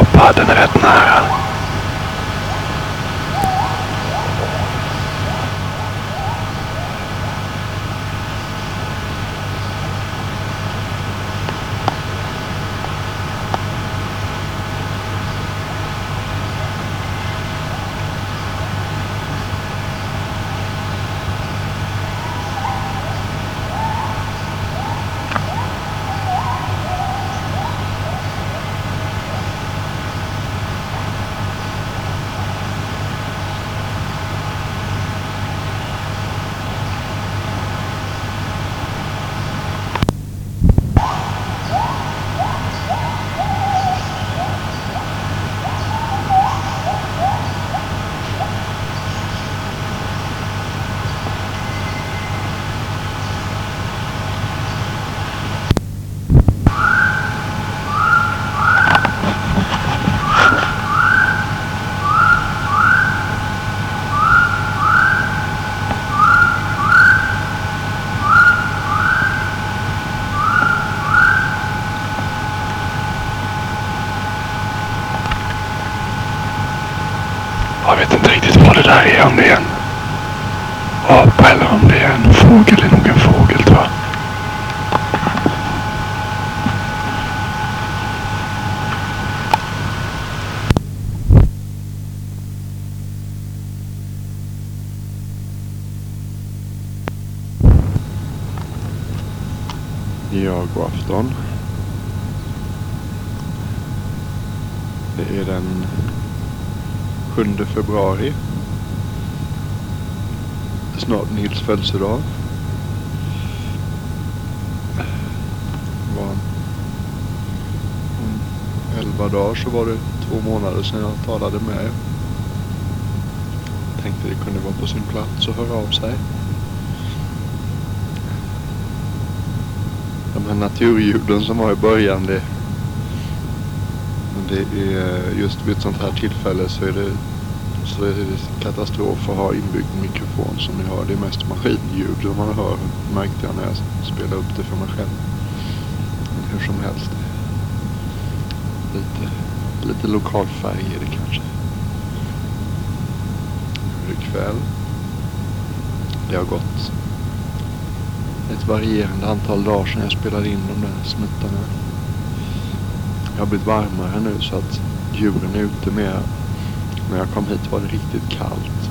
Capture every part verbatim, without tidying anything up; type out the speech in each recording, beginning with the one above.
apa, den är rätt nära. Om det är en apa eller om det är en fågel, det är nog en fågel tror jag. Ja, god afton. Det är den sjunde februari. Snart Nils födelsedag. Var elva dagar så var det två månader sedan jag talade med er. Tänkte det kunde vara på sin plats och höra av sig. De här naturljuden som var i början, det, det är just vid ett sånt här tillfälle så är det Så det är katastrof att ha inbyggd mikrofon som ni hör. Det är mest maskinljud som man hör, märkte jag när jag spelade upp det för mig själv. Men hur som helst. Lite, lite lokal färg är det kanske. Nu är det kväll. Det har gått ett varierande antal dagar sedan jag spelade in de där snuttarna. Jag har blivit varmare nu så att djuren är ute mer. När jag kom hit var det riktigt kallt.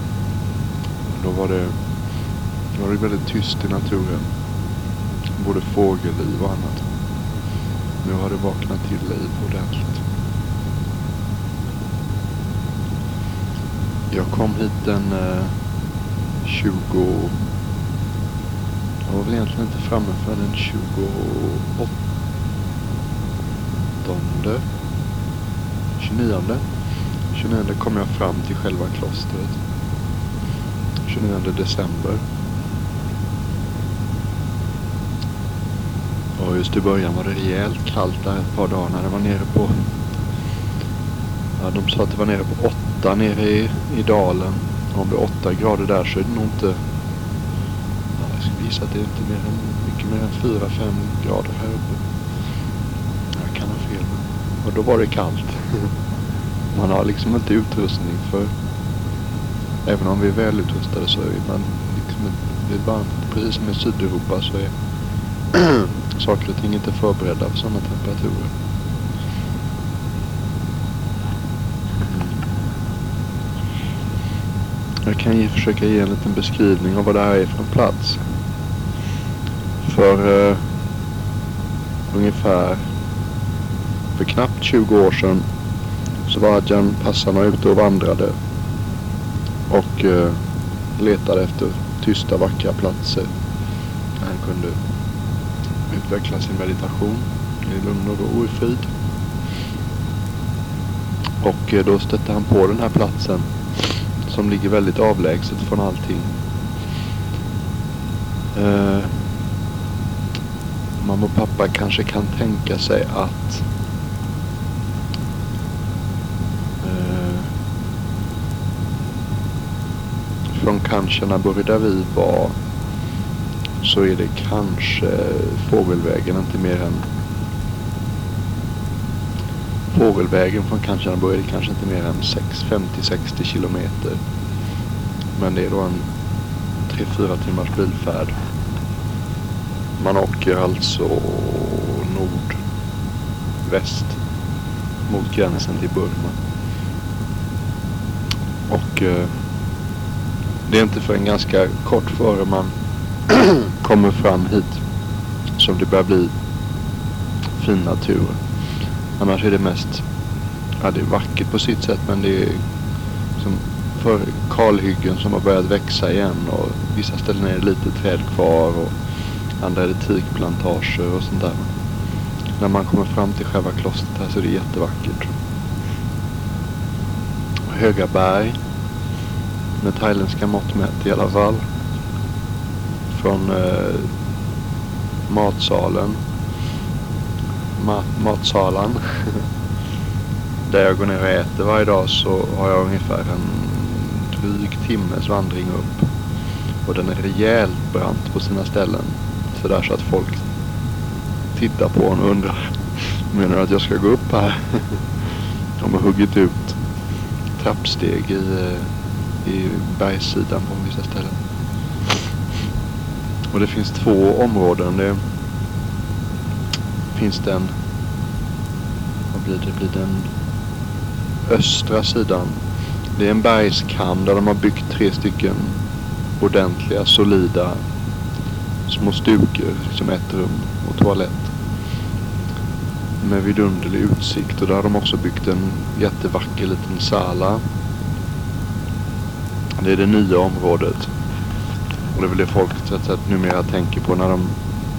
Då var det, då var det väldigt tyst i naturen. Både fågelliv och annat. Nu har det vaknat till liv ordentligt. Jag kom hit den eh, tjugo... Jag var väl egentligen inte framme för den tjugonionde tjugonionde kom jag fram till själva klostret. tjugonionde december. Och just i början var det rejält kallt där ett par dagar när det var nere på... Ja, de sa att det var nere på åtta nere i, i dalen. Om det är åtta grader där så är det nog inte... Ja, jag skulle visa att det är inte mer än, mycket mer än fyra fem grader här uppe. Jag kan ha fel. Och då var det kallt. Man har liksom inte utrustning för, även om vi är väl utrustade så är man liksom ett varmt, precis som i Sydeuropa så är saker och ting inte förberedda för sådana temperaturer. Jag kan ju försöka ge en liten beskrivning av vad det här är för en plats. För uh, ungefär, för knappt tjugo år sedan så var Ajahn Pasanno ute och vandrade och eh, letade efter tysta, vackra platser där han kunde utveckla sin meditation i lugn och ro och i frid. Och eh, då stötte han på den här platsen som ligger väldigt avlägset från allting. Eh, mamma och pappa kanske kan tänka sig att från Kanchanaburi där vi var så är det kanske fågelvägen inte mer än Fågelvägen från Kanchanaburi är kanske inte mer än femtio sextio kilometer. Men det är då en tre fyra timmars bilfärd. Man åker alltså nordväst mot gränsen till Burma. Och eh, det är inte för en ganska kort före man kommer fram hit som det börjar bli fin natur. Annars är det mest, ja, det är vackert på sitt sätt, men det är som för kalhyggen som har börjat växa igen, och vissa ställen är det lite träd kvar och andra är det teakplantager och sånt där. När man kommer fram till själva klostret här så är det jättevackert. Höga berg med thailändska mått mätt i alla fall. Från eh, matsalen Ma- matsalen där jag går ner och äter varje dag, så har jag ungefär en dryg timmes vandring upp, och den är rejält brant på sina ställen, så där så att folk tittar på en och undrar, menar du att jag ska gå upp här? De har huggit ut trappsteg i, i bergssidan på vissa ställen. Och det finns två områden. Det finns den, vad blir det, blir den östra sidan. Det är en bergskam där de har byggt tre stycken ordentliga, solida små stugor, liksom ett rum och toalett, med vidunderlig utsikt. Och där har de också byggt en jättevacker liten sala. Det är det nya området. Och det är väl det folk så att, så att numera tänker på när de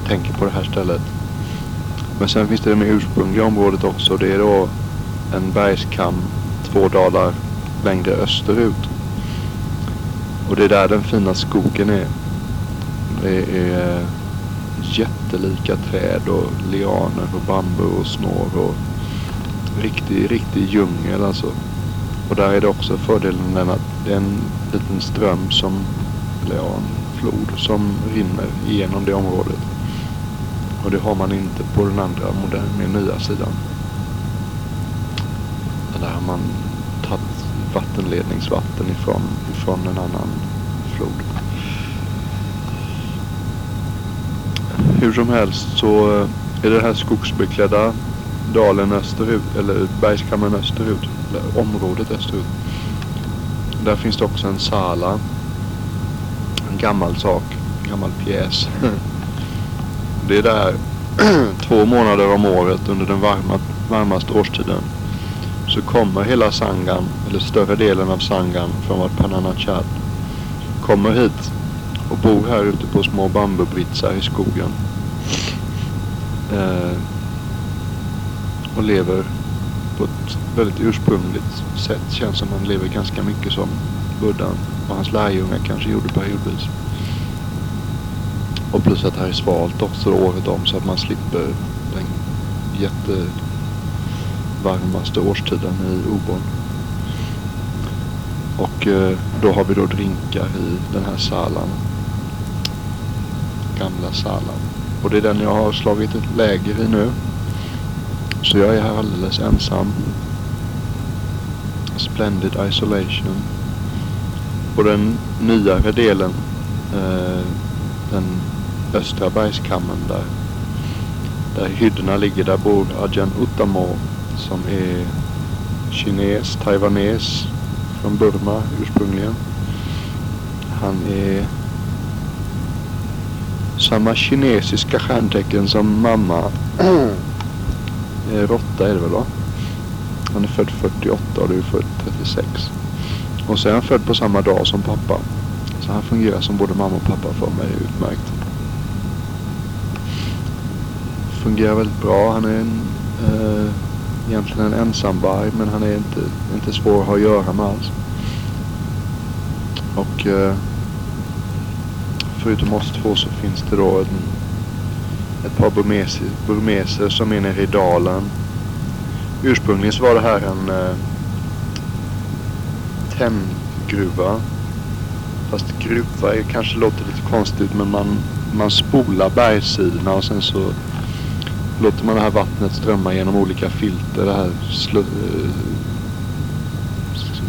tänker på det här stället. Men sen finns det det med ursprungliga området också. Det är då en bergskam två dalar längre österut. Och det är där den fina skogen är. Det är jättelika träd och lianer och bambu och snår och riktig, riktig djungel alltså. Och där är det också fördelen med att det är en liten ström som, eller ja, en flod som rinner igenom det området. Och det har man inte på den andra moderna, nya sidan. Där har man tagit vattenledningsvatten ifrån, ifrån en annan flod. Hur som helst så är det här skogsbeklädda dalen österut, eller bergskammaren österut, eller området österut. Där finns det också en sala, en gammal sak, en gammal pjäs. Det är där två månader om året under den varma, varmaste årstiden så kommer hela sangan, eller större delen av sangan från Wat Pah Nanachat, kommer hit och bor här ute på små bambubritsar i skogen. Eh, och lever på ett väldigt ursprungligt sätt. Känns som han lever ganska mycket som Buddha och hans lärjungar kanske gjorde periodvis. Och plus att här är svalt också året om, så att man slipper den jättevarmaste årstiden i Obon. Och eh, då har vi då drinkar i den här salan. Gamla salan. Och det är den jag har slagit ett läger i nu. Så jag är här alldeles ensam. Splendid isolation. Och den nyare delen, eh, den östra bergskammen där, där hyddorna ligger, där bor Ajahn Uttamo, som är kines, taiwanes, från Burma ursprungligen. Han är samma kinesiska stjärntecken som mamma. Råtta är det väl då? Han är född fyrtioåtta och du är född trettiosex. Och så är han född på samma dag som pappa. Så han fungerar som både mamma och pappa för mig, utmärkt. Fungerar väldigt bra. Han är en, eh, egentligen en ensamvarg, men han är inte, inte svår att ha att göra med alls. Och eh, förutom oss två så finns det då en, ett par burmeser, burmeser som är nere i dalen. Ursprungligen så var det här en eh, tenngruva. Fast gruva är, kanske låter lite konstigt, men man, man spolar bergssidorna och sen så låter man det här vattnet strömma genom olika filter, det här slu,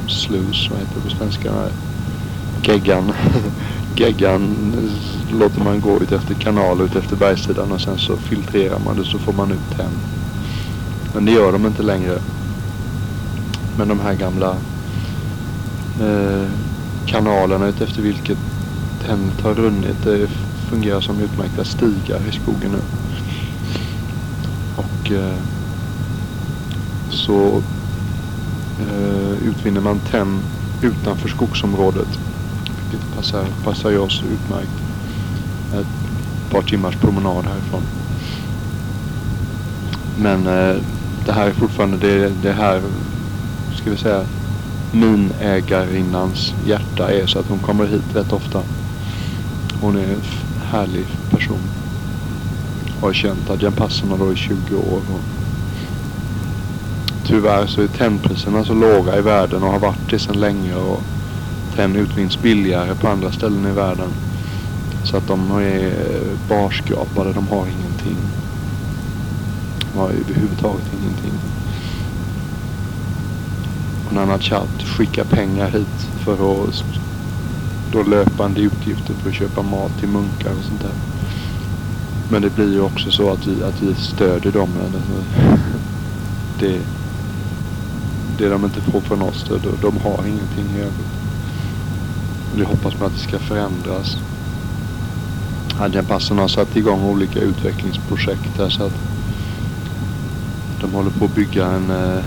slus, vad heter det på svenska, geggan. Geggan låter man gå ut efter kanaler, ut efter bergssidan, och sen så filtrerar man det, så får man ut hem. Men det gör de inte längre. Men de här gamla eh, kanalerna ut efter vilket hemmet har runnit, det fungerar som utmärkta stigar i skogen nu. Och eh, så eh, utvinner man tenn utanför skogsområdet, vilket passar, passar oss utmärkt. Ett par timmars promenad härifrån. Men eh, det här är fortfarande det, det här, ska vi säga, minägarinnans hjärta är, så att hon kommer hit rätt ofta. Hon är en härlig person. Har känt Ajahn Pasanno då i tjugo år. Och tyvärr så är tennpriserna så låga i världen och har varit det sedan länge, och tenn utvinns billigare på andra ställen i världen. Så att de är barskrapade, de har ingenting. De har överhuvudtaget ingenting. Och Nanachat skickar pengar hit för att då löpande utgifter för att köpa mat till munkar och sånt där. Men det blir ju också så att vi, att vi stöder dem. Det, det de inte får från oss, det, de har ingenting i övrigt. Och det hoppas man att det ska förändras. Ajahn Pasanno har satt igång olika utvecklingsprojekt där, så att de håller på att bygga en eh,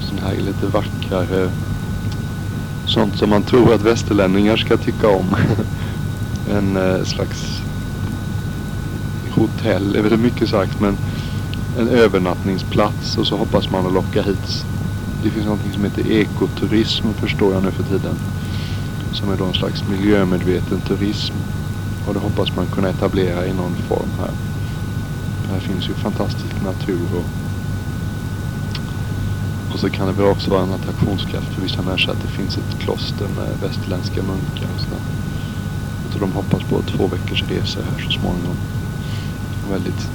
sån här lite vackrare, sånt som man tror att västerlänningar ska tycka om. En eh, slags hotell, är väl mycket sagt, men en övernattningsplats, och så hoppas man att locka hit. Det finns någonting som heter ekoturism, förstår jag nu för tiden, som är då en slags miljömedveten turism, och det hoppas man kunna etablera i någon form här. Här finns ju fantastisk natur, och, och så kan det väl också vara en attraktionskraft för vissa människor att det finns ett kloster med västerländska munkar och sådär. Så de hoppas på två veckors resor här så småningom. Väldigt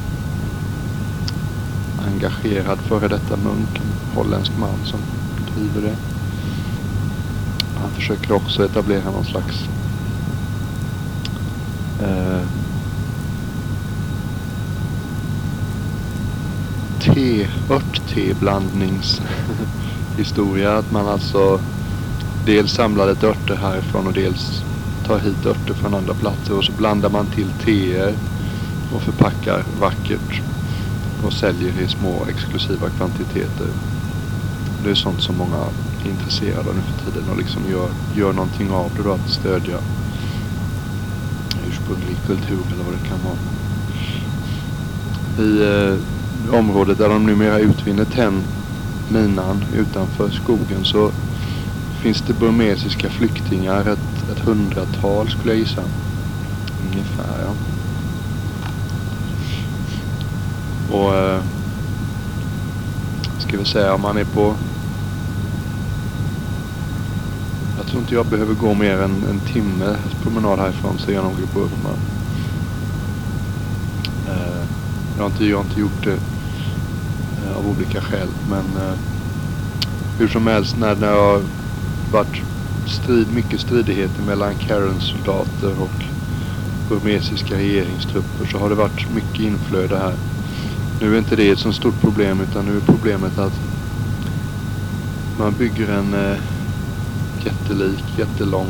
engagerad före detta munk, holländsk man, som driver det. Han försöker också etablera någon slags eh, te, örtte-blandningshistoria. Att man alltså dels samlar ett örter härifrån och dels tar hit örter från andra platser, och så blandar man till teer och förpackar vackert och säljer i små exklusiva kvantiteter. Det är sånt som många är intresserade av nu för tiden, och liksom gör, gör någonting av det då, att stödja ursprunglig kultur eller vad det kan vara. I eh, området där de numera utvinner tenn, minan utanför skogen, så finns det burmesiska flyktingar, ett, ett hundratal skulle jag gissa. Ungefär, ja. Och ska vi säga, om man är på, jag tror inte jag behöver gå mer än en timme promenad härifrån, så jag nog är på Burma. Jag har inte, jag har inte gjort det av olika skäl, men hur som helst, när det har varit strid, mycket stridigheter mellan Karens soldater och burmesiska regeringstrupper, så har det varit mycket inflöde här. Nu är inte det ett så stort problem, utan nu är problemet att man bygger en eh, jättelik, jättelång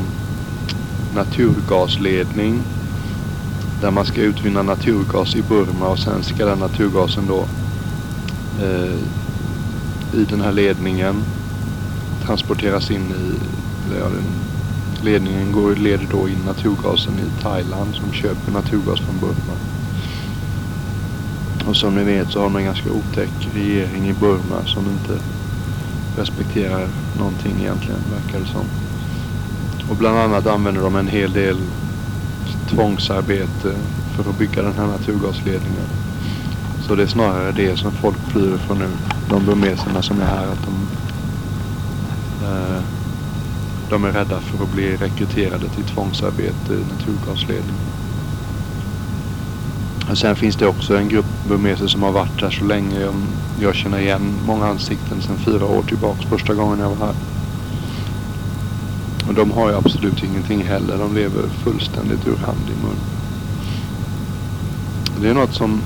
naturgasledning där man ska utvinna naturgas i Burma, och sen ska den naturgasen då eh, i den här ledningen transporteras in i, ja, den ledningen går, leder då in naturgasen i Thailand, som köper naturgas från Burma. Och som ni vet så har man en ganska otäck regering i Burma som inte respekterar någonting egentligen, verkar det som. Och bland annat använder de en hel del tvångsarbete för att bygga den här naturgasledningen. Så det är snarare det som folk flyr från nu, de burmeserna som är här, att de, eh, de är rädda för att bli rekryterade till tvångsarbete i naturgasledningen. Men sen finns det också en grupp burmeser som har varit här så länge. Jag känner igen många ansikten sedan fyra år tillbaks, första gången jag var här. Och de har ju absolut ingenting heller. De lever fullständigt ur hand i mun. Det är något som,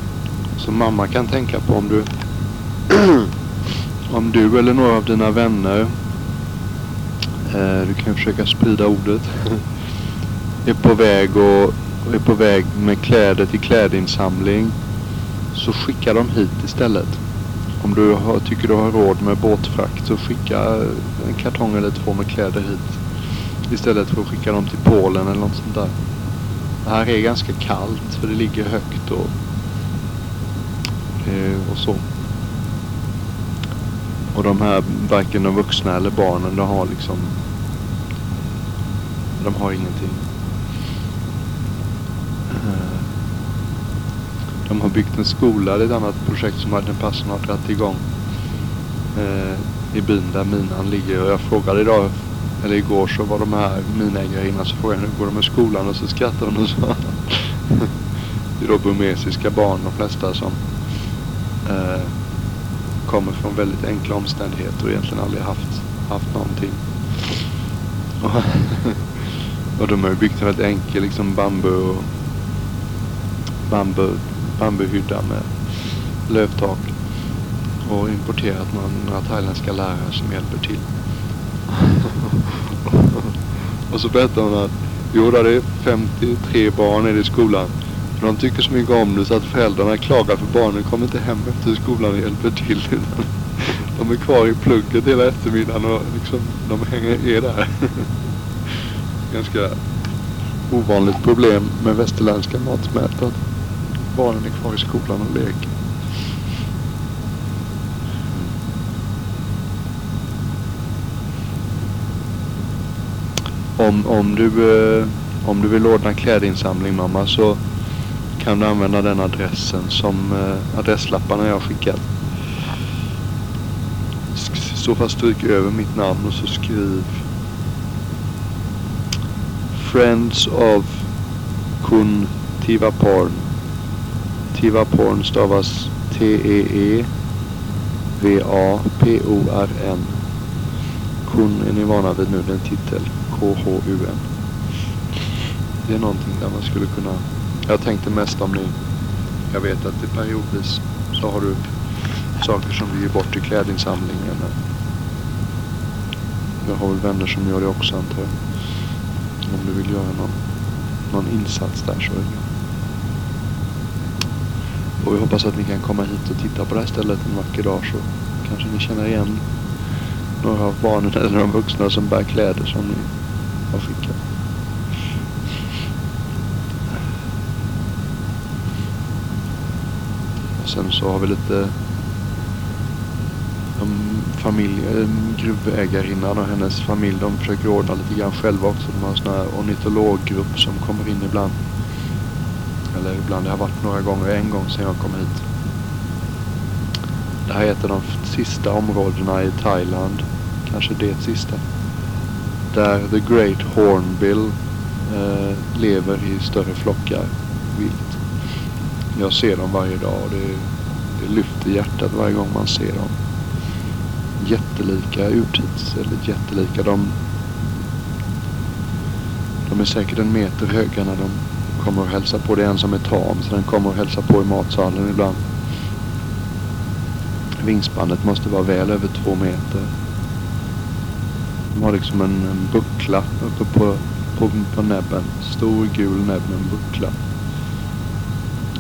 som mamma kan tänka på om du om du eller några av dina vänner, eh, du kan ju försöka sprida ordet, är på väg och, och är på väg med kläder till klädinsamling, så skicka dem hit istället. Om du har, tycker du har råd med båtfrakt, så skicka en kartong eller två med kläder hit istället för att skicka dem till Polen eller något sånt där. Det här är ganska kallt för det ligger högt och, och så. Och de här, varken de vuxna eller barnen, de har liksom, de har ingenting. De har byggt en skola, det är ett annat projekt som Ajahn Pasanno har dragit igång i byn där minan ligger. Och jag frågade idag, eller igår, så var de här minägare innan, så frågade jag hur går de i skolan, och så skrattade de och så. Det är då burmesiska barn, de flesta, som eh, kommer från väldigt enkla omständigheter och egentligen aldrig haft, haft någonting. Och, och de har ju byggt en väldigt enkel liksom bambu och bambu, bambuhydda med lövtak och importerat några thailändska lärare som hjälper till. Och så berättar hon att jo, där är femtiotre barn är i skolan. För de tycker så mycket om det så att föräldrarna klagar för barnen kommer inte hem efter skolan och hjälper till. De är kvar i plugget hela eftermiddagen och liksom, de hänger är där. Ganska ovanligt problem med västerländska matsmätet. Barnen är kvar i skolan och leker. Om, om, du, eh, om du vill ordna klädinsamling, mamma, så kan du använda den adressen som eh, adresslapparna jag har skickat. Så fast stryk över mitt namn och så skriv Friends of Kun Tiva Porn. Tiva Porn stavas T E E V A P O R N. Kun är ni vana vid nu, den titel. K H U N. Det är någonting där man skulle kunna... Jag tänkte mest om ni... Jag vet att det periodvis så har du saker som du ger bort i klädinsamlingen. Jag har väl vänner som gör det också, antar jag. Om du vill göra någon, någon insats där, så är det. Och vi hoppas att ni kan komma hit och titta på det här stället en vacker dag, så kanske ni känner igen några av barnen eller de vuxna som bär kläder som ni har skickat. Och sen så har vi lite um, familj, um, gruvägarinnan och hennes familj. De försöker ordna lite grann själva också. De har en sån här ornitologgrupp som kommer in ibland. Eller ibland, det har varit några gånger, en gång sedan jag kom hit. Det här är ett av de sista områdena i Thailand, kanske det sista, där The Great Hornbill eh, lever i större flockar vilt. Jag ser dem varje dag och det, det lyfter hjärtat varje gång man ser dem. Jättelika urtids, eller jättelika, de, de är säkert en meter höga när de kommer och hälsa på. Det är en som är tam, så den kommer och hälsa på i matsalen ibland. Vingspannet måste vara väl över två meter. De har liksom en, en buckla uppe på, på, på näbben. Stor gul näbb med en buckla.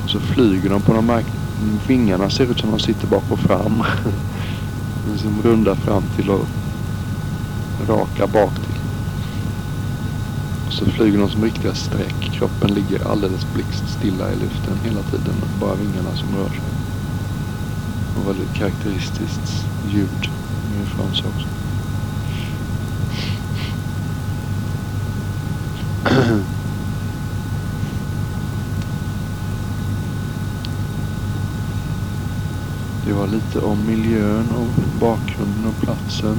Och så flyger de på de här vingarna. Ser ut som de sitter bak och fram. De som rundar fram till och raka bak till. Och så flyger de som riktiga streck. Kroppen ligger alldeles blixtstilla i luften hela tiden. Bara vingarna som rör sig. Och väldigt karaktäristiskt ljud ifrån sig också. Det var lite om miljön och bakgrunden och platsen.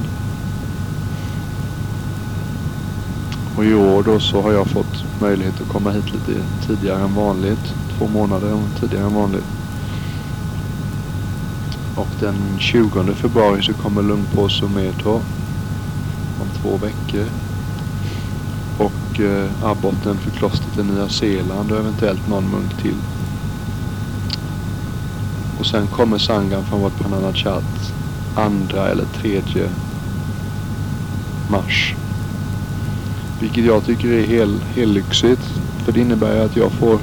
Och i år då så har jag fått möjlighet att komma hit lite tidigare än vanligt. Två månader tidigare än vanligt. Och den tjugonde februari så kommer Luang Por Sumedho om två veckor. Och eh, abboten för klostret i Nya Zeeland och eventuellt någon munk till. Och sen kommer sangan från Wat Pah Nanachat andra eller tredje mars. Vilket jag tycker är helt, helt lyxigt. För det innebär ju att jag får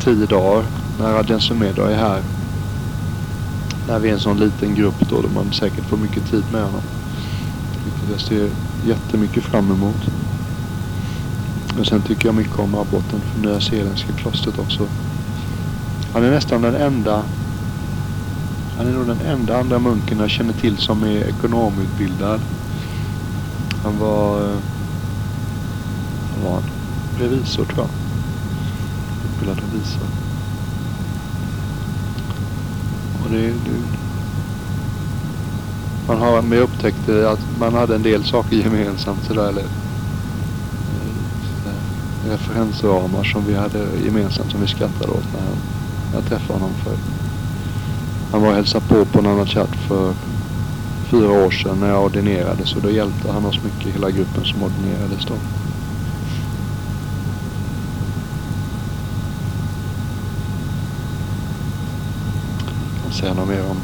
tio dagar när Ajahn Sumedho är här. När vi är en sån liten grupp då, då man säkert får mycket tid med honom. Vilket jag ser jättemycket fram emot. Och sen tycker jag mycket om abboten från Nya Zeeländska klostret också. Han är nästan den enda Han är nog den enda andra munken jag känner till som är ekonomutbildad. Han var Han var revisor tror jag. Utbildad revisor. Och det är du. Man har med upptäckte att man hade en del saker gemensamt sådär, eller sådär, referensramar som vi hade gemensamt som vi skrattade åt när han, jag träffade honom för. Han var och hälsade på på en annan chatt för fyra år sedan när jag ordinerade, så då hjälpte han oss mycket, hela gruppen som ordinerades då. Jag kan säga något mer om,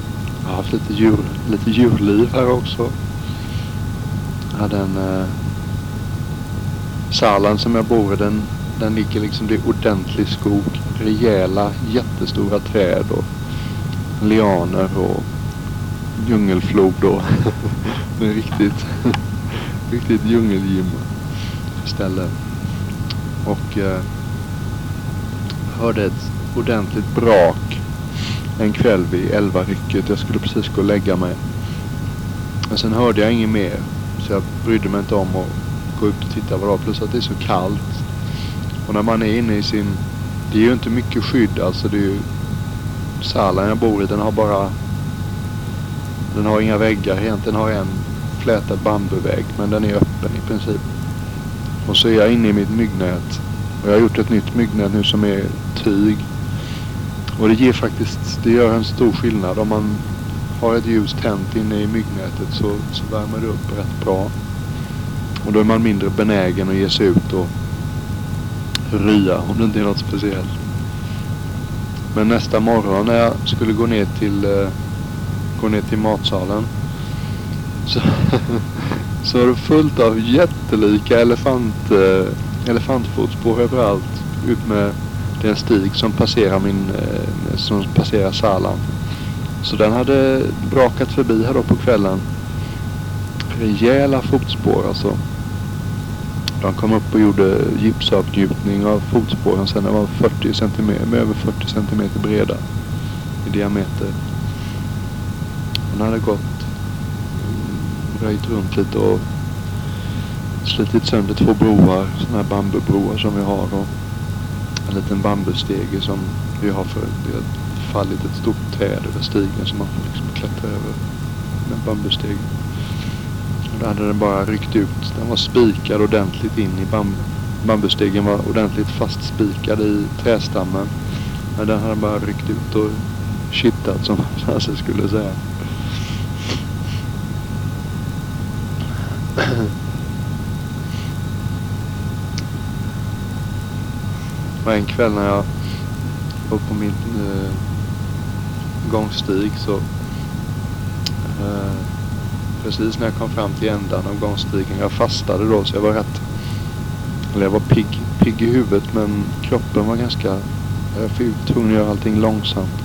jag har haft lite, djur, lite djurliv här också. Jag hade en eh, salan som jag bor i, den, den ligger liksom, det är ordentlig skog, rejäla jättestora träd och lianer och djungelflod då. Det är riktigt riktigt djungelgymma ställe. Och eh, hörde ett ordentligt brak en kväll vid elva rycket. Jag skulle precis gå och lägga mig. Men sen hörde jag inget mer. Så jag brydde mig inte om att gå ut och titta vad det var. Plus att det är så kallt. Och när man är inne i sin... Det är ju inte mycket skydd. Alltså det är ju... Salan jag bor i, den har bara... Den har inga väggar egentligen. Den har en flätad bambuvägg. Men den är öppen i princip. Och så är jag inne i mitt myggnät. Och jag har gjort ett nytt myggnät nu som är tyg. Och det ger faktiskt, det gör en stor skillnad. Om man har ett ljus tänt inne i myggnätet så, så värmer det upp rätt bra. Och då är man mindre benägen att ge sig ut och rya om det inte är något speciellt. Men nästa morgon när jag skulle gå ner till, uh, gå ner till matsalen så, så är det fullt av jättelika elefant, uh, elefantfotspår överallt ut med. Det är en stig som passerar min, som passerar salan. Så den hade brakat förbi här då på kvällen. Rejäla fotspår alltså. De kom upp och gjorde gipsavgjutning av fotspåren sen. De var fyrtio centimeter, med över fyrtio centimeter breda i diameter. Den hade gått, röjt runt lite och slitit sönder två broar, sådana här bambubroar som vi har då. En liten bambustege som vi har för det har fallit ett stort träd över stigen som man får liksom klättra över med bambustegen. Och där hade den bara ryckt ut. Den var spikad ordentligt in i bamb- bambustegen var ordentligt fastspikad i trästammen. Men den hade bara ryckt ut och kittat som man alltså skulle säga. Och en kväll när jag var på min eh, gångstig så eh, precis när jag kom fram till ändan av gångstigen, jag fastade då så jag var rätt, eller jag var pigg, pigg i huvudet men kroppen var ganska, jag var tvungen att göra allting långsamt.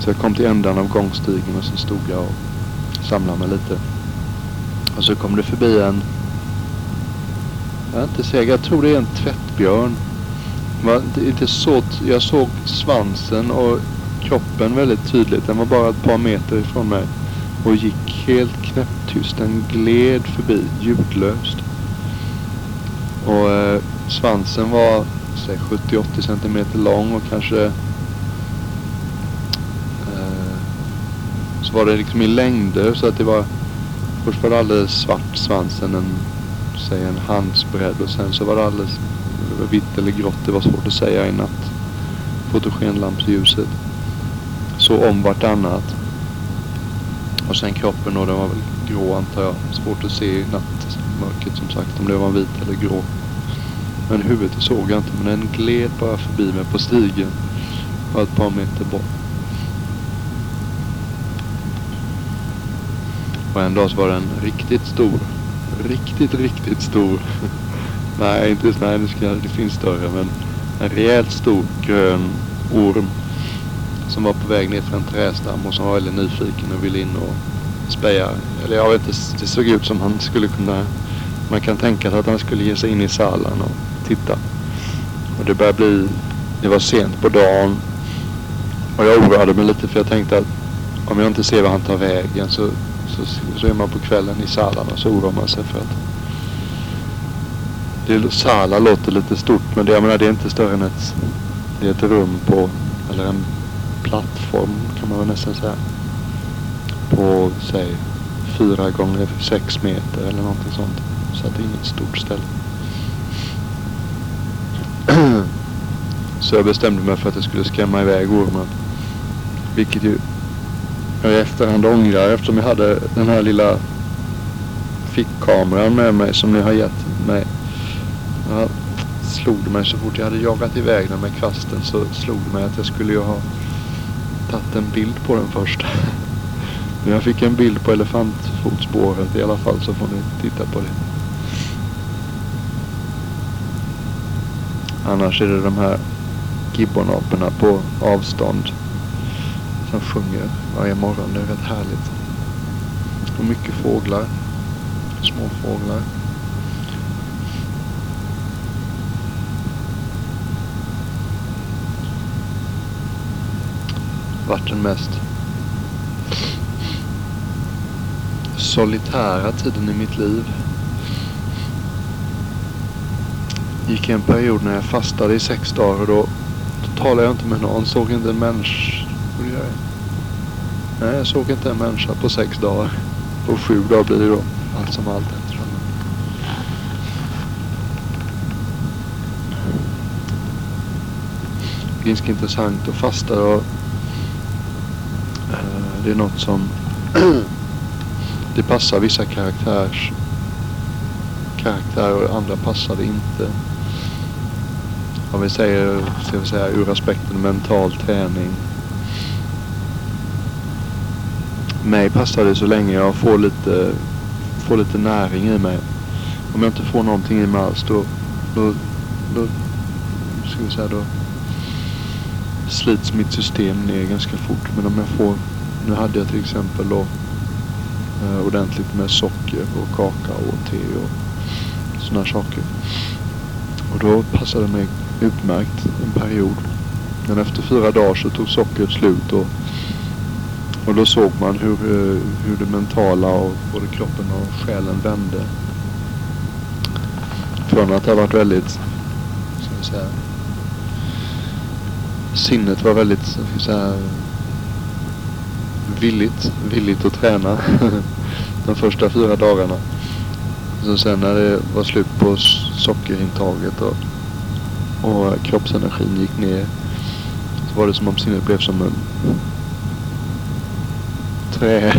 Så jag kom till ändan av gångstigen och så stod jag och samlade mig lite. Och så kom det förbi en, jag är inte säker, jag tror det är en tvättbjörn. Var inte så t- jag såg svansen och kroppen väldigt tydligt. Den var bara ett par meter ifrån mig. Och gick helt knäpptyst. Den gled förbi ljudlöst. Och eh, svansen var säg, sjuttio till åttio centimeter lång. Och kanske... Eh, så var det liksom i längder. Så att det var... Först var det alldeles svart svansen. En säg en handsbredd, och sen så var det alldeles vitt eller grått, det var svårt att säga i natt fotogenlampsljuset, så om vartannat, och sen kroppen, och den var väl grå antar jag, svårt att se i nattmörket som sagt om det var vit eller grå, men huvudet såg jag inte, men den gled bara förbi mig på stigen och ett par meter bort. Och en dag så var den riktigt stor. Riktigt, riktigt stor. Nej, inte så här, det finns större, men en rejält stor grön orm som var på väg ner för en trädstam och som var väldigt nyfiken och ville in och speja. Eller jag vet inte, det såg ut som han skulle kunna, man kan tänka sig att han skulle ge sig in i salen och titta. Och det började bli, det var sent på dagen och jag oroade mig lite, för jag tänkte att om jag inte ser vad han tar vägen så Så, så är man på kvällen i Sala och så oroar man sig för att det, Sala låter lite stort, men det, jag menar, det är inte större än ett, det är ett rum på, eller en plattform kan man väl nästan säga, på säg fyra gånger sex meter eller någonting sånt, så att det är inget stort ställe. Så jag bestämde mig för att jag skulle skrämma iväg ormen, vilket ju jag efterhand ångrar, eftersom jag hade den här lilla fickkameran med mig som ni har gett mig. Jag slog mig så fort jag hade jagat iväg den med kvasten, så slog mig att jag skulle ju ha tagit en bild på den först. Men jag fick en bild på elefantfotspåret i alla fall, så får ni titta på det. Annars är det de här gibbonaporna på avstånd som sjunger varje morgon, det är rätt härligt. Och mycket fåglar, små fåglar. Vart den mest solitära tiden i mitt liv. Gick en period när jag fastade i sex dagar och då, då talade jag inte med någon, såg inte en människa. Nej, jag såg inte en människa på sex dagar. På sju dagar blir det då. Allt som allt eftersom. Det är intressant att fasta. Och, eh, det är något som det passar vissa karaktärs karaktärer och andra passar det inte. Om vi säger, ska vi säga, ur aspekten mental träning. Mig passar det så länge jag får lite, får lite näring i mig. Om jag inte får någonting i mig alls, då, då, då, ska vi säga, då slits mitt system ner ganska fort. Men om jag får, nu hade jag till exempel då eh, ordentligt med socker och kakao och te och sådana saker. Och då passade det mig utmärkt en period. Men efter fyra dagar så tog sockret slut och Och då såg man hur, hur det mentala och både kroppen och själen vände. Från att det har varit väldigt, ska vi säga, sinnet var väldigt, ska vi säga, villigt, villigt att träna de första fyra dagarna. Så sen när det var slut på sockerintaget och, och kroppsenergin gick ner, så var det som om sinnet blev som en trä,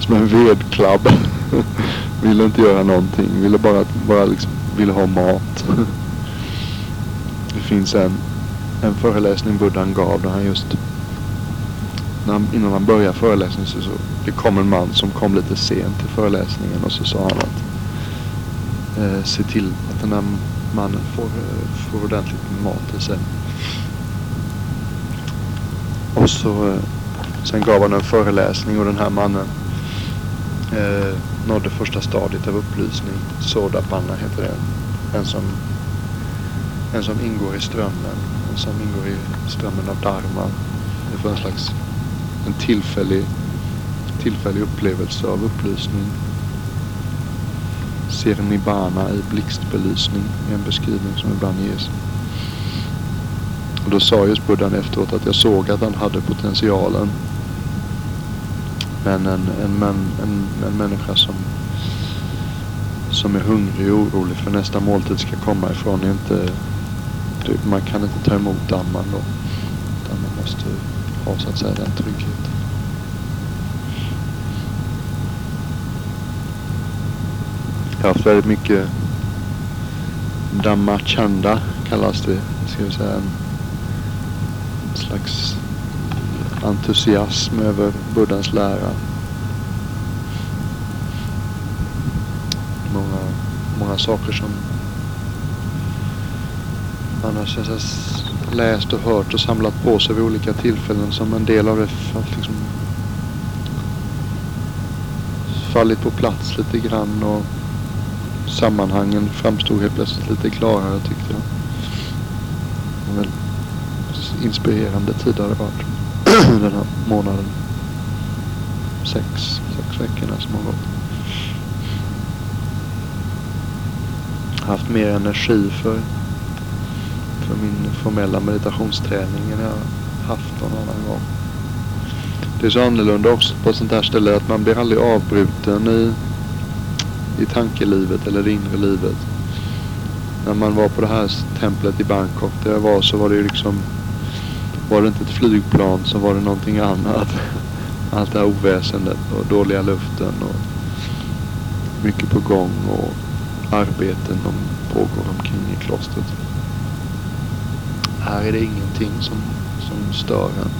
som en vedklabb. Ville inte göra någonting. Ville bara, bara liksom, ville ha mat. Det finns en, en föreläsning Buddhan gav där han just, när han, innan han började föreläsningen så, så det kom en man som kom lite sent till föreläsningen och så sa han att eh, se till att den här mannen får, får ordentligt mat i sig. Och så eh, sen gav han en föreläsning och den här mannen eh, nådde första stadiet av upplysning. Sodapanna heter det. En som, en som ingår i strömmen. En som ingår i strömmen av Dharma. Det får en slags en tillfällig, tillfällig upplevelse av upplysning. Ser nibbana i blixtbelysning är en beskrivning som ibland ges. Och då sa just Buddhan efteråt att jag såg att han hade potentialen. Men en, en, en, en, en människa som, som är hungrig och orolig för nästa måltid ska komma ifrån är inte, man kan inte ta emot damman då, utan man måste ha så att säga den tryggheten. Jag har haft väldigt mycket Dhammachanda kallas det, ska vi säga, en slags entusiasm över Buddhas lära. Många, många saker som man har så här, läst och hört och samlat på sig vid olika tillfällen, som en del av det liksom fallit på plats lite grann, och sammanhangen framstod helt plötsligt lite klarare, tyckte jag. En väldigt inspirerande tid har det varit den här månaden. Sex, sex veckorna som har gått. Haft mer energi för, för min formella meditationsträning än jag haft någon annan gång. Det är så annorlunda också på sånt här ställe att man blir aldrig avbruten i i tankelivet eller det inre livet. När man var på det här templet i Bangkok där jag var, så var det ju liksom, var det inte ett flygplan så var det någonting annat. Allt det här oväsendet och dåliga luften och mycket på gång och arbeten som pågår omkring i klostret. Här är det ingenting som, som stör en.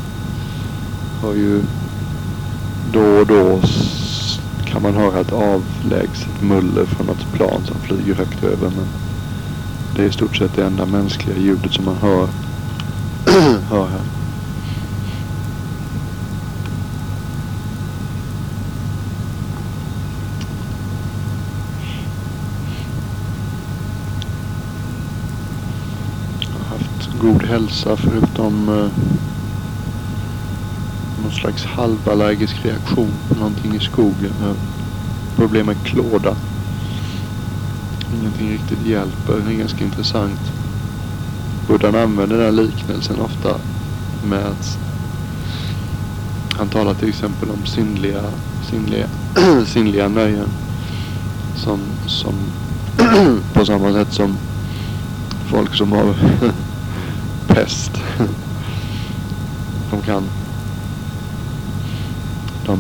Har ju då och då kan man höra ett avlägset muller från något plan som flyger högt över, men det är i stort sett det enda mänskliga ljudet som man hör, hör här. Jag har haft god hälsa förutom eh, någon slags halvallergisk reaktion på någonting i skogen. Problem med klåda. Ingenting riktigt hjälper. Det är ganska intressant. Buddhan använder den här liknelsen ofta med att han talar till exempel om sinnliga, sinnliga, sinnliga nöjen som, som på samma sätt som folk som har pest. De kan de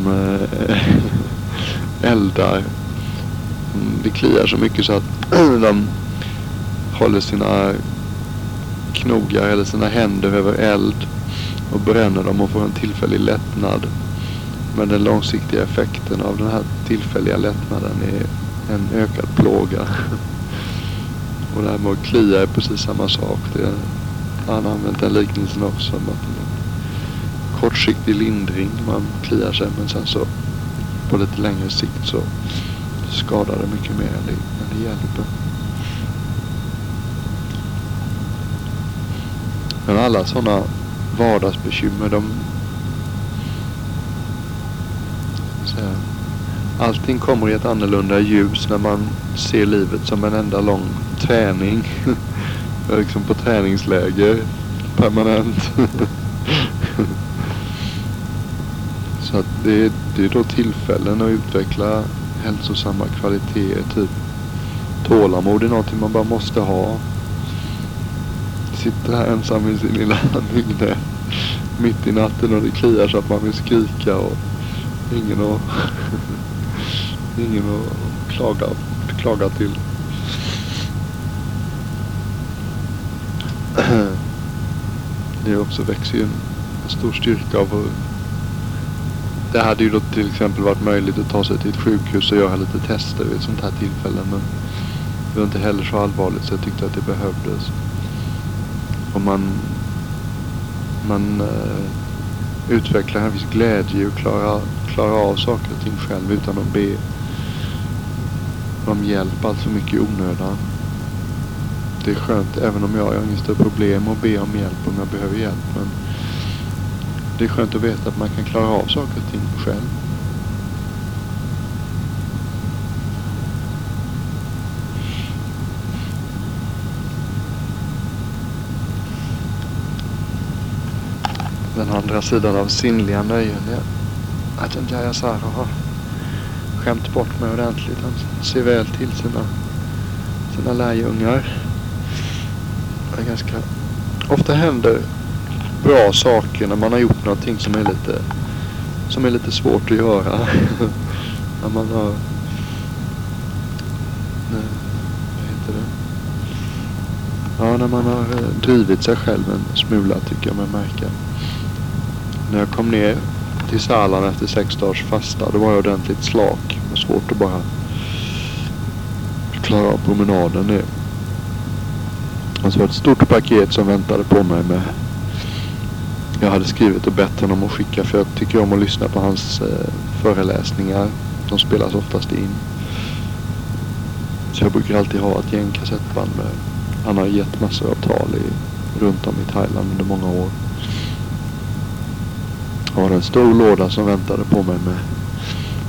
eldar. Det kliar så mycket så att de håller sina knogar eller sina händer över eld och bränner dem och får en tillfällig lättnad. Men den långsiktiga effekten av den här tillfälliga lättnaden är en ökad plåga. Och det här med att klia är precis samma sak. Det är, han har använt den liknelsen också. Kortsiktig lindring, man kliar sig, men sen så på lite längre sikt så skadar det mycket mer än det, det hjälper. Men alla sådana vardagsbekymmer, de, så här, allting kommer i ett annorlunda ljus när man ser livet som en enda lång träning. Liksom på träningsläger, permanent. Så att det, det är då tillfällen att utveckla hälsosamma kvaliteter, typ tålamod är någonting man bara måste ha. Sitter här ensam i sin lilla myggnät mitt i natten och det kliar så att man vill skrika och ingen att ingen att klaga, klaga till. Det också växer ju en stor styrka av. Det hade ju då till exempel varit möjligt att ta sig till ett sjukhus och göra lite tester vid ett sånt här tillfälle, men det var inte heller så allvarligt så jag tyckte att det behövdes. Och man, man eh, utvecklar en viss glädje och klarar, klarar av saker och ting själv utan att be om hjälp allt för mycket i onödan. Det är skönt, även om jag, jag har inget större problem att be om hjälp om jag behöver hjälp, men det är skönt att veta att man kan klara av saker och ting själv. Den andra sidan av sinnliga nöjen är att en jayasara har skämt bort mig ordentligt. Han ser väl till sina, sina lärjungar. Det är ganska... Ofta händer bra saker när man har gjort någonting som är lite, som är lite svårt att göra. När man har... Nej, vad heter det? Ja, när man har drivit sig själv en smula, tycker jag man märker. När jag kom ner till Sälen efter sex dagars fasta, då var jag ordentligt slak. Det var svårt att bara klara av promenaden nu. Och så var det ett stort paket som väntade på mig med... Jag hade skrivit och bett honom att skicka, för jag tycker om att lyssna på hans eh, föreläsningar. De spelas oftast in. Så jag brukar alltid ha ett gäng kassettband med. Han har gett massor av tal i, runt om i Thailand under många år. Jag har en stor låda som väntade på mig med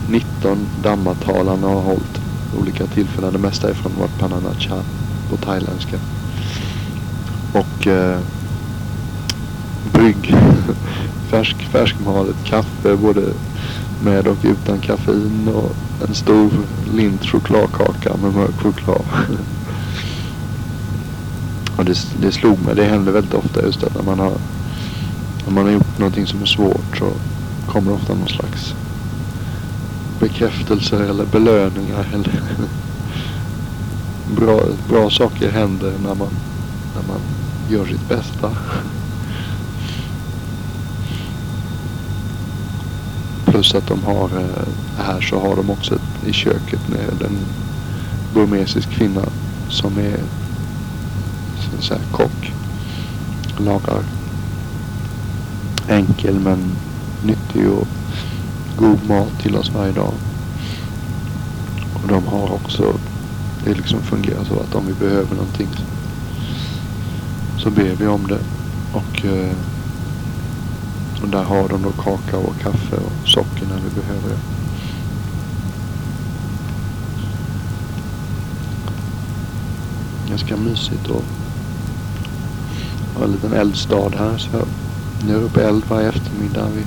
nitton dhammatal han har hållit olika tillfällen. Det mesta är från Wat Pah Nanachat på thailändska. Och... Eh, brygg, färsk, färskmalet kaffe, både med och utan kaffein, och en stor lint chokladkaka med mörk choklad. Och det, det slog mig, det händer väldigt ofta just att när man har när man har gjort någonting som är svårt, så kommer det ofta någon slags bekräftelser eller belöningar eller bra, bra saker händer när man, när man gör sitt bästa. Plus att de har, här så har de också ett, i köket med en burmesisk kvinna som är så här kock. Lagar enkel men nyttig och god mat till oss varje dag. Och de har också, det liksom fungerar så att om vi behöver någonting så ber vi om det. Och... Och där har de då kakao och kaffe och socker när vi behöver det. Ganska mysigt, och jag har en liten eldstad här, så jag är uppe i eld varje eftermiddag vid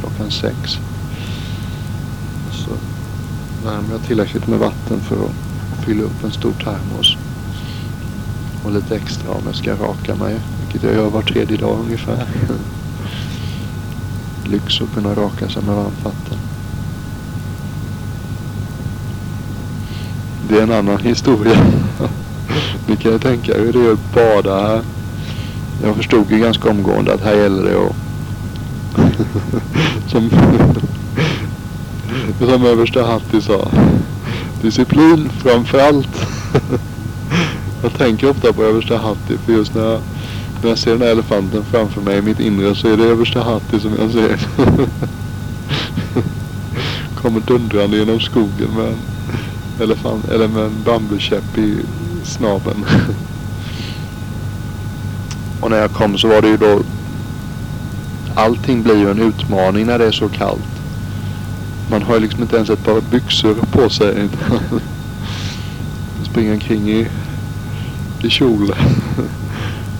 klockan sex. Så värmer jag tillräckligt med vatten för att fylla upp en stor termos. Och lite extra om jag ska raka mig, vilket jag gör var tredje dag ungefär. Lyx att kunna raka sig med varmt vatten. Det är en annan historia. Ni kan ju tänka hur det är att bada här. Jag förstod ju ganska omgående att här gäller det att som, som överste Hatti sa, disciplin framförallt. Jag tänker ofta på överste Hatti, för just när jag När jag ser den här elefanten framför mig i mitt inre, så är det översta Hatti som jag ser. Kommer dundrande genom skogen med en, elefant, eller med en bambukäpp i snabeln. Och när jag kom så var det ju då... Allting blir ju en utmaning när det är så kallt. Man har ju liksom inte ens ett par byxor på sig. Springer omkring i, i kjol.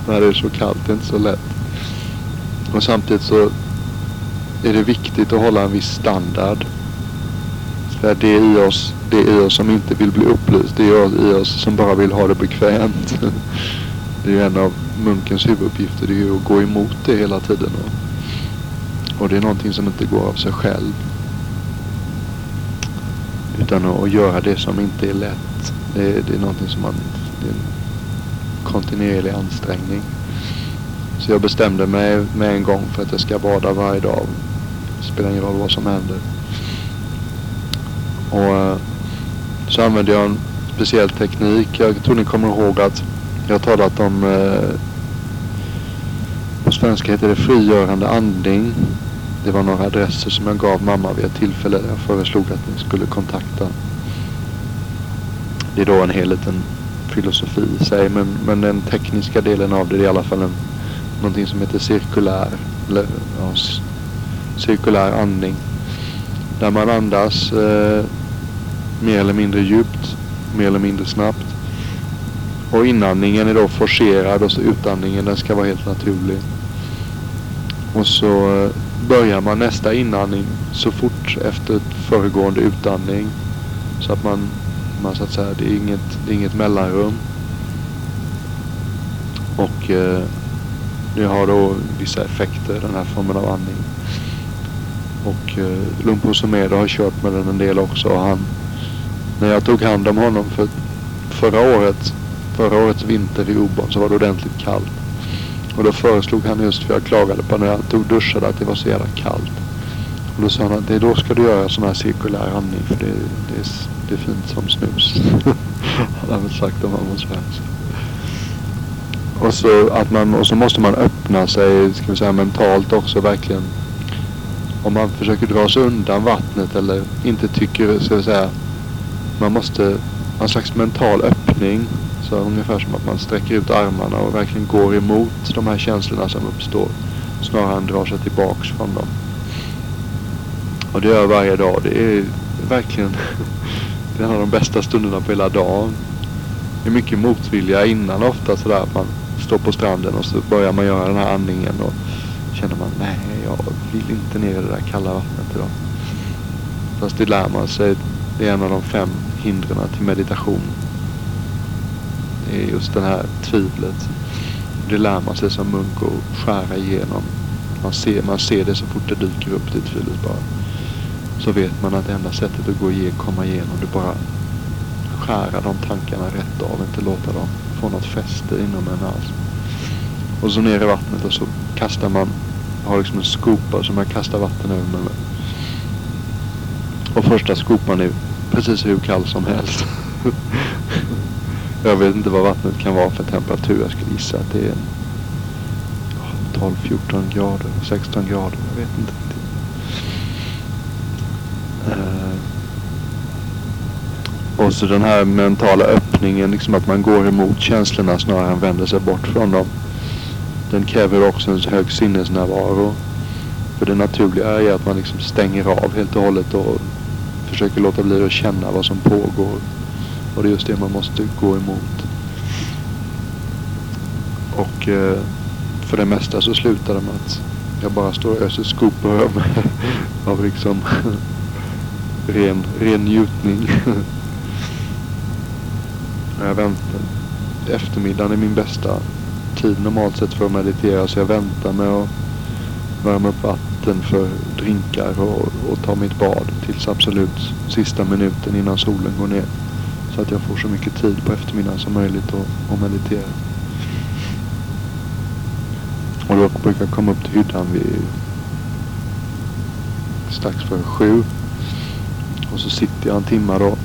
När det är så kallt, det är inte så lätt. Och samtidigt så är det viktigt att hålla en viss standard. För det är i oss, det är i oss som inte vill bli upplyst. Det är i oss som bara vill ha det bekvämt. Det är ju en av munkens huvuduppgifter, det är ju att gå emot det hela tiden. Och det är någonting som inte går av sig själv. Utan att göra det som inte är lätt. Det är, det är någonting som man... Det är, kontinuerlig ansträngning. Så jag bestämde mig med en gång för att jag ska bada varje dag. Det spelar ingen roll vad som händer. Och så använde jag en speciell teknik. Jag tror ni kommer ihåg att jag har talat om, eh, på svenska heter det frigörande andning. Det var några adresser som jag gav mamma vid ett tillfälle. Jag föreslog att ni skulle kontakta. Det är då en hel liten filosofi i sig, men, men den tekniska delen av det är i alla fall en, någonting som heter cirkulär eller, ja, cirkulär andning, där man andas eh, mer eller mindre djupt, mer eller mindre snabbt, och inandningen är då forcerad och så utandningen, den ska vara helt naturlig, och så eh, börjar man nästa inandning så fort klart efter föregående utandning. Så att man, man så att säga, det är inget, det är inget mellanrum. Och eh, nu har då vissa effekter den här formen av andning. Och eh, Luang Por Sumedho har kört med den en del också. Och han, när jag tog hand om honom för förra året, förra årets vinter i Obon, så var det ordentligt kallt. Och då föreslog han, just för jag klagade på när jag tog duschade att det var så jävla kallt. Och då sa han att det, då ska du göra sån här cirkulär andning, för det, det, är, det är fint som snus. Han har väl sagt om han var svensk. Och så, att man, och så måste man öppna sig, ska vi säga, mentalt också verkligen. Om man försöker dra sig undan vattnet eller inte tycker, ska vi säga, man måste ha en slags mental öppning. Så ungefär som att man sträcker ut armarna och verkligen går emot de här känslorna som uppstår, snarare än drar sig tillbaks från dem. Och det gör jag varje dag. Det är verkligen det är en av de bästa stunderna på hela dagen. Det är mycket motvilja innan, ofta sådär att man står på stranden och så börjar man göra den här andningen och känner man, nej, jag vill inte ner i det där kalla vattnet idag. Fast det lär man sig. Det är en av de fem hindren till meditation. Det är just det här tvivlet. Det lär man sig som munk och skära igenom. Man ser, man ser det så fort det dyker upp, det tvivlet bara. Så vet man att det enda sättet att gå och komma igenom, det bara skära de tankarna rätt av. Inte låta dem få något fäste inom en alls. Och så ner i vattnet och så kastar man, har liksom en skopa som jag kastar vatten över mig. Och första skopan är precis hur kall som helst. Jag vet inte vad vattnet kan vara för temperatur. Jag skulle gissa att det är tolv fjorton grader, sexton grader. Jag vet inte riktigt. Uh, och så den här mentala öppningen, liksom att man går emot känslorna snarare än vänder sig bort från dem. Den kräver också en hög sinnesnärvaro. För det naturliga är att man liksom stänger av helt och hållet och försöker låta bli att känna vad som pågår. Och det är just det man måste gå emot. Och eh, för det mesta så slutar det med att jag bara står och öser skopor av liksom ren, ren njutning. Jag väntar. Eftermiddagen är min bästa tid normalt sett för att meditera. Så jag väntar med att värma upp vatten för drinkar och, och ta mitt bad tills absolut sista minuten innan solen går ner. Så att jag får så mycket tid på eftermiddagen som möjligt att, att meditera. Och då brukar jag komma upp till hyddan vid strax för sju. Och så sitter jag en timme då och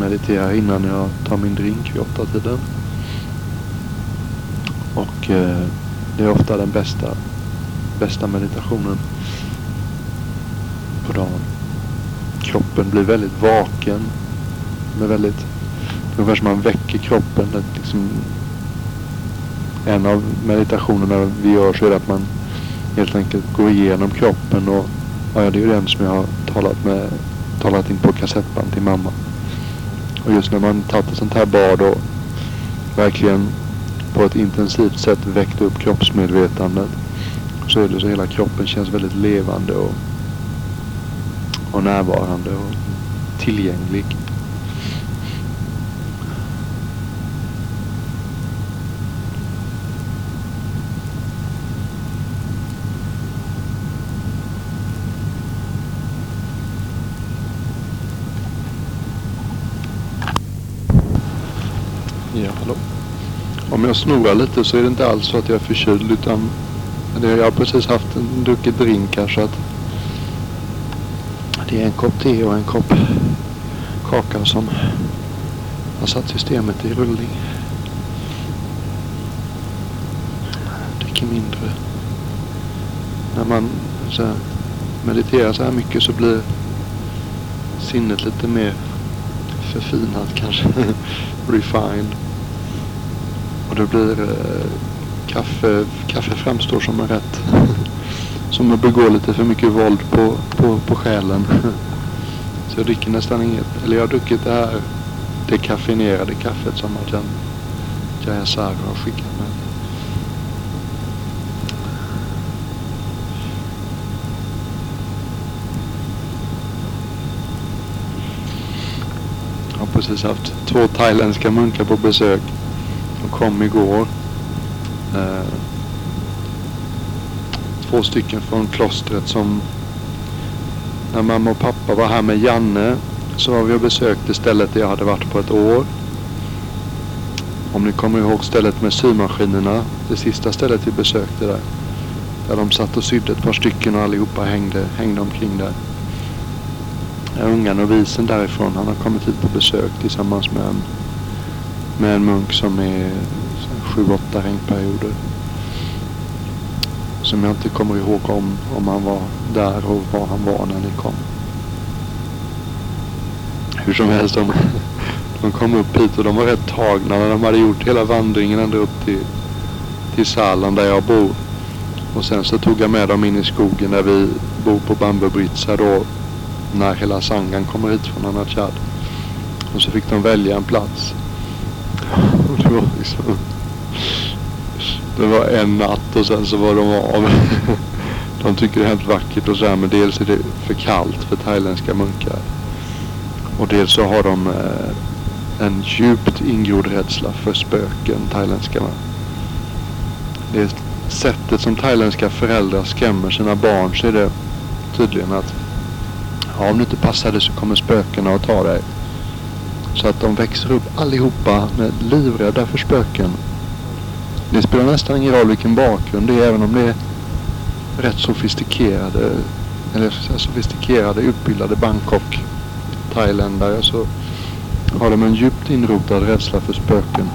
mediterar innan jag tar min drink vid åtta tiden. Och eh, det är ofta den bästa, bästa meditationen på dagen. Kroppen blir väldigt vaken. Med väldigt... Ungefär som man väcker kroppen. Att liksom, en av meditationerna vi gör så är det att man helt enkelt går igenom kroppen. Och ja, det är ju den som jag har talat med, talat in på kassettband till mamma. Och just när man tagit ett sånt här bad och verkligen på ett intensivt sätt väckt upp kroppsmedvetandet, så är det så hela kroppen känns väldigt levande och, och närvarande och tillgänglig. Om jag snorar lite så är det inte alls så att jag är förkyld, utan jag har precis haft en druckit drink här, så att det är en kopp te och en kopp kaka som har satt systemet i rullning. Jag dricker mindre. När man så här, mediterar så här mycket så blir sinnet lite mer förfinat kanske. Refined. Och det blir eh, kaffe, kaffe framstår som en rätt som att begår lite för mycket våld på, på, på själen. Så jag dricker nästan inget, eller jag har druckit det här det kaffinerade kaffet som Ajahn Pasanno har skickat med. precis haft två thailändska munkar på besök. De kom igår. Eh, två stycken från klostret som... När mamma och pappa var här med Janne så var vi och besökte stället där jag hade varit på ett år. Om ni kommer ihåg stället med symaskinerna, det sista stället vi besökte där. Där de satt och sydde ett par stycken och allihopa hängde, hängde omkring där. Ungan och visen därifrån, han har kommit hit på besök tillsammans med en, med en munk som är sju åtta regnperioder. Som jag inte kommer ihåg om, om han var där och var han var när ni kom. Hur som helst, de, de kom upp hit och de var rätt tagna när de hade gjort hela vandringen ända upp till, till Salon där jag bor. Och sen så tog jag med dem in i skogen där vi bor på Bambubritsa då, när hela sangan kommer hit från Nanachat. Och så fick de välja en plats. Och det var liksom... Det var en natt och sen så var de av. De tycker det är helt vackert och så här, men dels är det för kallt för thailändska munkar. Och dels så har de en djupt ingrodd rädsla för spöken, thailändskarna. Det är sättet som thailändska föräldrar skrämmer sina barn, så är det tydligen att ja, om du inte passar dig så kommer spökena att ta dig. Så att de växer upp allihopa med livrädda för spöken. Det spelar nästan ingen roll vilken bakgrund det är, även om det är rätt sofistikerade, eller sofistikerade, utbildade Bangkok-thailändare, så har de en djupt inrotad rädsla för spöken.